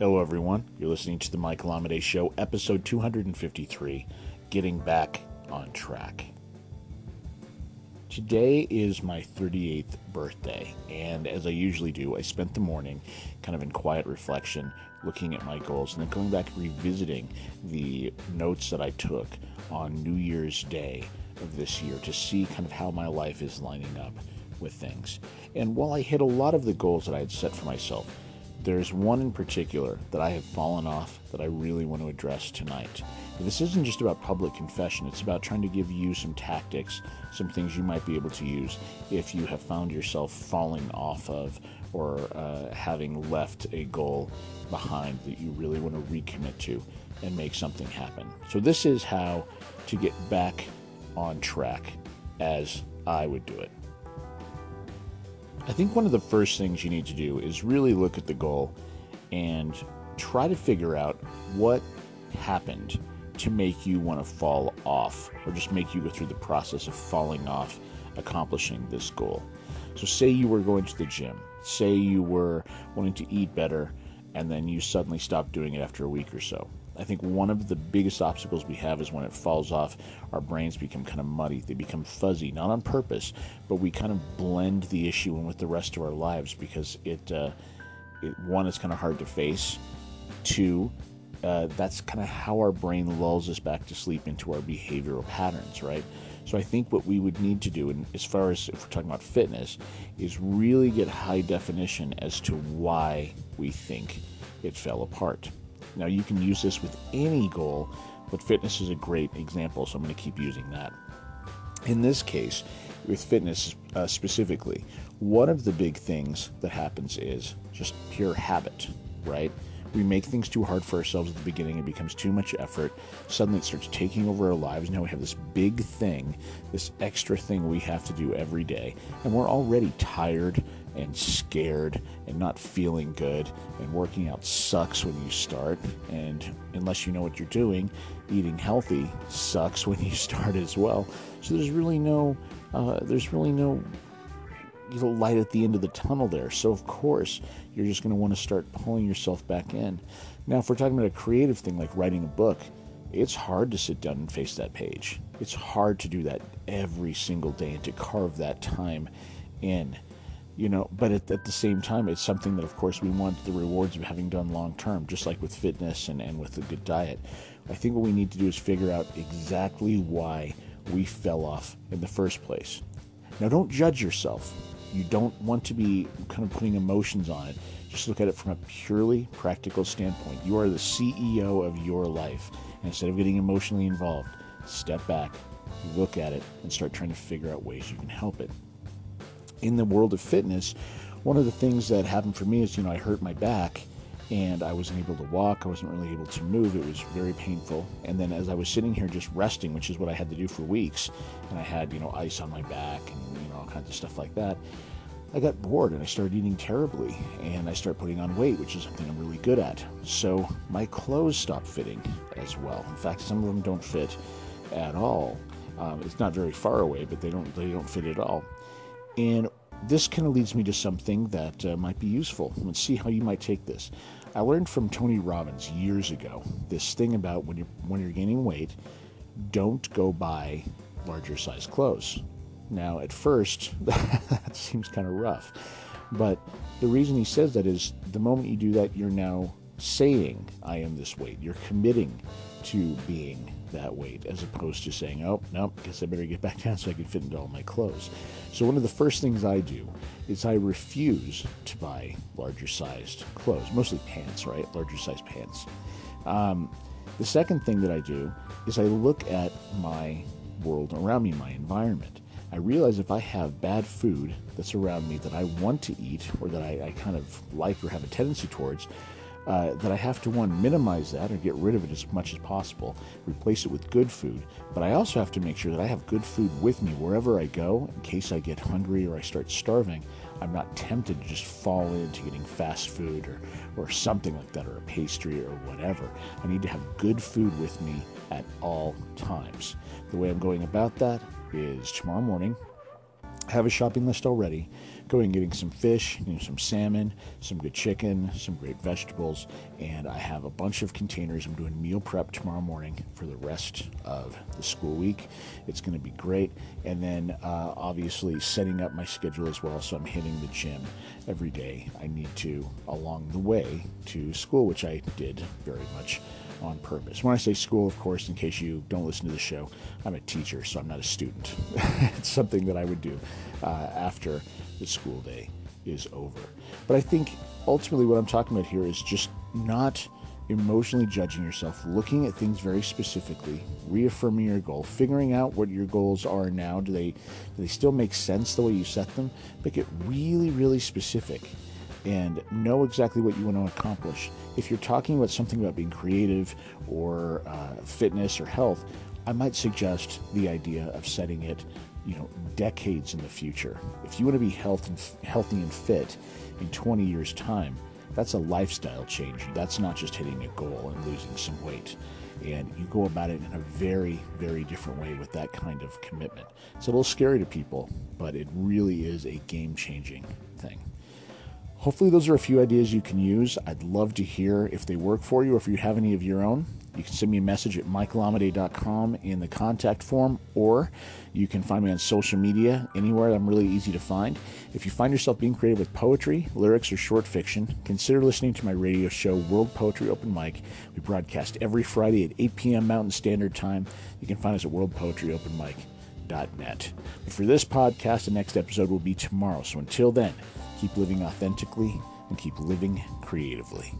Hello, everyone. You're listening to The Michael Amidei Show, episode 253, Getting Back on Track. Today is my 38th birthday, and as I usually do, I spent the morning kind of in quiet reflection, looking at my goals, and then going back and revisiting the notes that I took on New Year's Day of this year to see kind of how my life is lining up with things. And while I hit a lot of the goals that I had set for myself, there's one in particular that I have fallen off that I really want to address tonight. This isn't just about public confession. It's about trying to give you some tactics, some things you might be able to use if you have found yourself falling off of or having left a goal behind that you really want to recommit to and make something happen. So this is how to get back on track as I would do it. I think one of the first things you need to do is really look at the goal and try to figure out what happened to make you want to fall off or just make you go through the process of falling off accomplishing this goal. So say you were going to the gym, say you were wanting to eat better, and then you suddenly stopped doing it after a week or so. I think one of the biggest obstacles we have is when it falls off, our brains become kind of muddy. They become fuzzy, not on purpose, but we kind of blend the issue in with the rest of our lives because it, one, it's kind of hard to face. Two, that's kind of how our brain lulls us back to sleep into our behavioral patterns, right? So I think what we would need to do, and as far as if we're talking about fitness, is really get high definition as to why we think it fell apart. Now, you can use this with any goal, but fitness is a great example, so I'm going to keep using that. In this case, with fitness specifically, one of the big things that happens is just pure habit, right? We make things too hard for ourselves at the beginning. It becomes too much effort. Suddenly it starts taking over our lives. Now we have this big thing, this extra thing we have to do every day. And we're already tired and scared and not feeling good. And working out sucks when you start. And unless you know what you're doing, eating healthy sucks when you start as well. So there's really no light at the end of the tunnel there. So of course, you're just going to want to start pulling yourself back in. Now, if we're talking about a creative thing like writing a book, it's hard to sit down and face that page. It's hard to do that every single day and to carve that time in, but at the same time, it's something that of course we want the rewards of having done long term, just like with fitness and with a good diet. I think what we need to do is figure out exactly why we fell off in the first place. Now, don't judge yourself. You don't want to be kind of putting emotions on it. Just look at it from a purely practical standpoint. You are the CEO of your life. And instead of getting emotionally involved, step back, look at it, and start trying to figure out ways you can help it. In the world of fitness, one of the things that happened for me is, I hurt my back and I wasn't able to walk. I wasn't really able to move. It was very painful. And then as I was sitting here just resting, which is what I had to do for weeks, and I had, ice on my back and, all kinds of stuff like that, I got bored and I started eating terribly and I started putting on weight, which is something I'm really good at. So my clothes stopped fitting as well. In fact, some of them don't fit at all. It's not very far away, but they don't fit at all. And this kind of leads me to something that might be useful. Let's see how you might take this. I learned from Tony Robbins years ago this thing about when you're gaining weight, don't go buy larger size clothes. Now, at first, that seems kind of rough. But the reason he says that is the moment you do that, you're now saying, I am this weight. You're committing to being that weight as opposed to saying, oh, no, guess I better get back down so I can fit into all my clothes. So one of the first things I do is I refuse to buy larger sized clothes, mostly pants, right? Larger sized pants. The second thing that I do is I look at my world around me, my environment. I realize if I have bad food that's around me that I want to eat or that I kind of like or have a tendency towards, that I have to, one, minimize that or get rid of it as much as possible, replace it with good food. But I also have to make sure that I have good food with me wherever I go in case I get hungry or I start starving. I'm not tempted to just fall into getting fast food or something like that or a pastry or whatever. I need to have good food with me at all times. The way I'm going about that is tomorrow morning, have a shopping list already, go ahead and getting some fish, some salmon, some good chicken, some great vegetables, and I have a bunch of containers. I'm doing meal prep tomorrow morning for the rest of the school week. It's going to be great. And then obviously setting up my schedule as well, so I'm hitting the gym every day I need to along the way to school, which I did very much on purpose. When I say school, of course, in case you don't listen to the show, I'm a teacher, so I'm not a student. It's something that I would do after the school day is over. But I think ultimately what I'm talking about here is just not emotionally judging yourself, looking at things very specifically, reaffirming your goal, figuring out what your goals are now. Do they still make sense the way you set them? Make it really, really specific and know exactly what you want to accomplish. If you're talking about something about being creative or fitness or health, I might suggest the idea of setting it, decades in the future. If you want to be healthy and fit in 20 years' time, that's a lifestyle change. That's not just hitting a goal and losing some weight. And you go about it in a very, very different way with that kind of commitment. It's a little scary to people, but it really is a game-changing thing. Hopefully those are a few ideas you can use. I'd love to hear if they work for you or if you have any of your own. You can send me a message at michaelamidei.com in the contact form, or you can find me on social media anywhere. I'm really easy to find. If you find yourself being creative with poetry, lyrics, or short fiction, consider listening to my radio show, World Poetry Open Mic. We broadcast every Friday at 8 p.m. Mountain Standard Time. You can find us at worldpoetryopenmic.net. But for this podcast, the next episode will be tomorrow. So until then, keep living authentically and keep living creatively.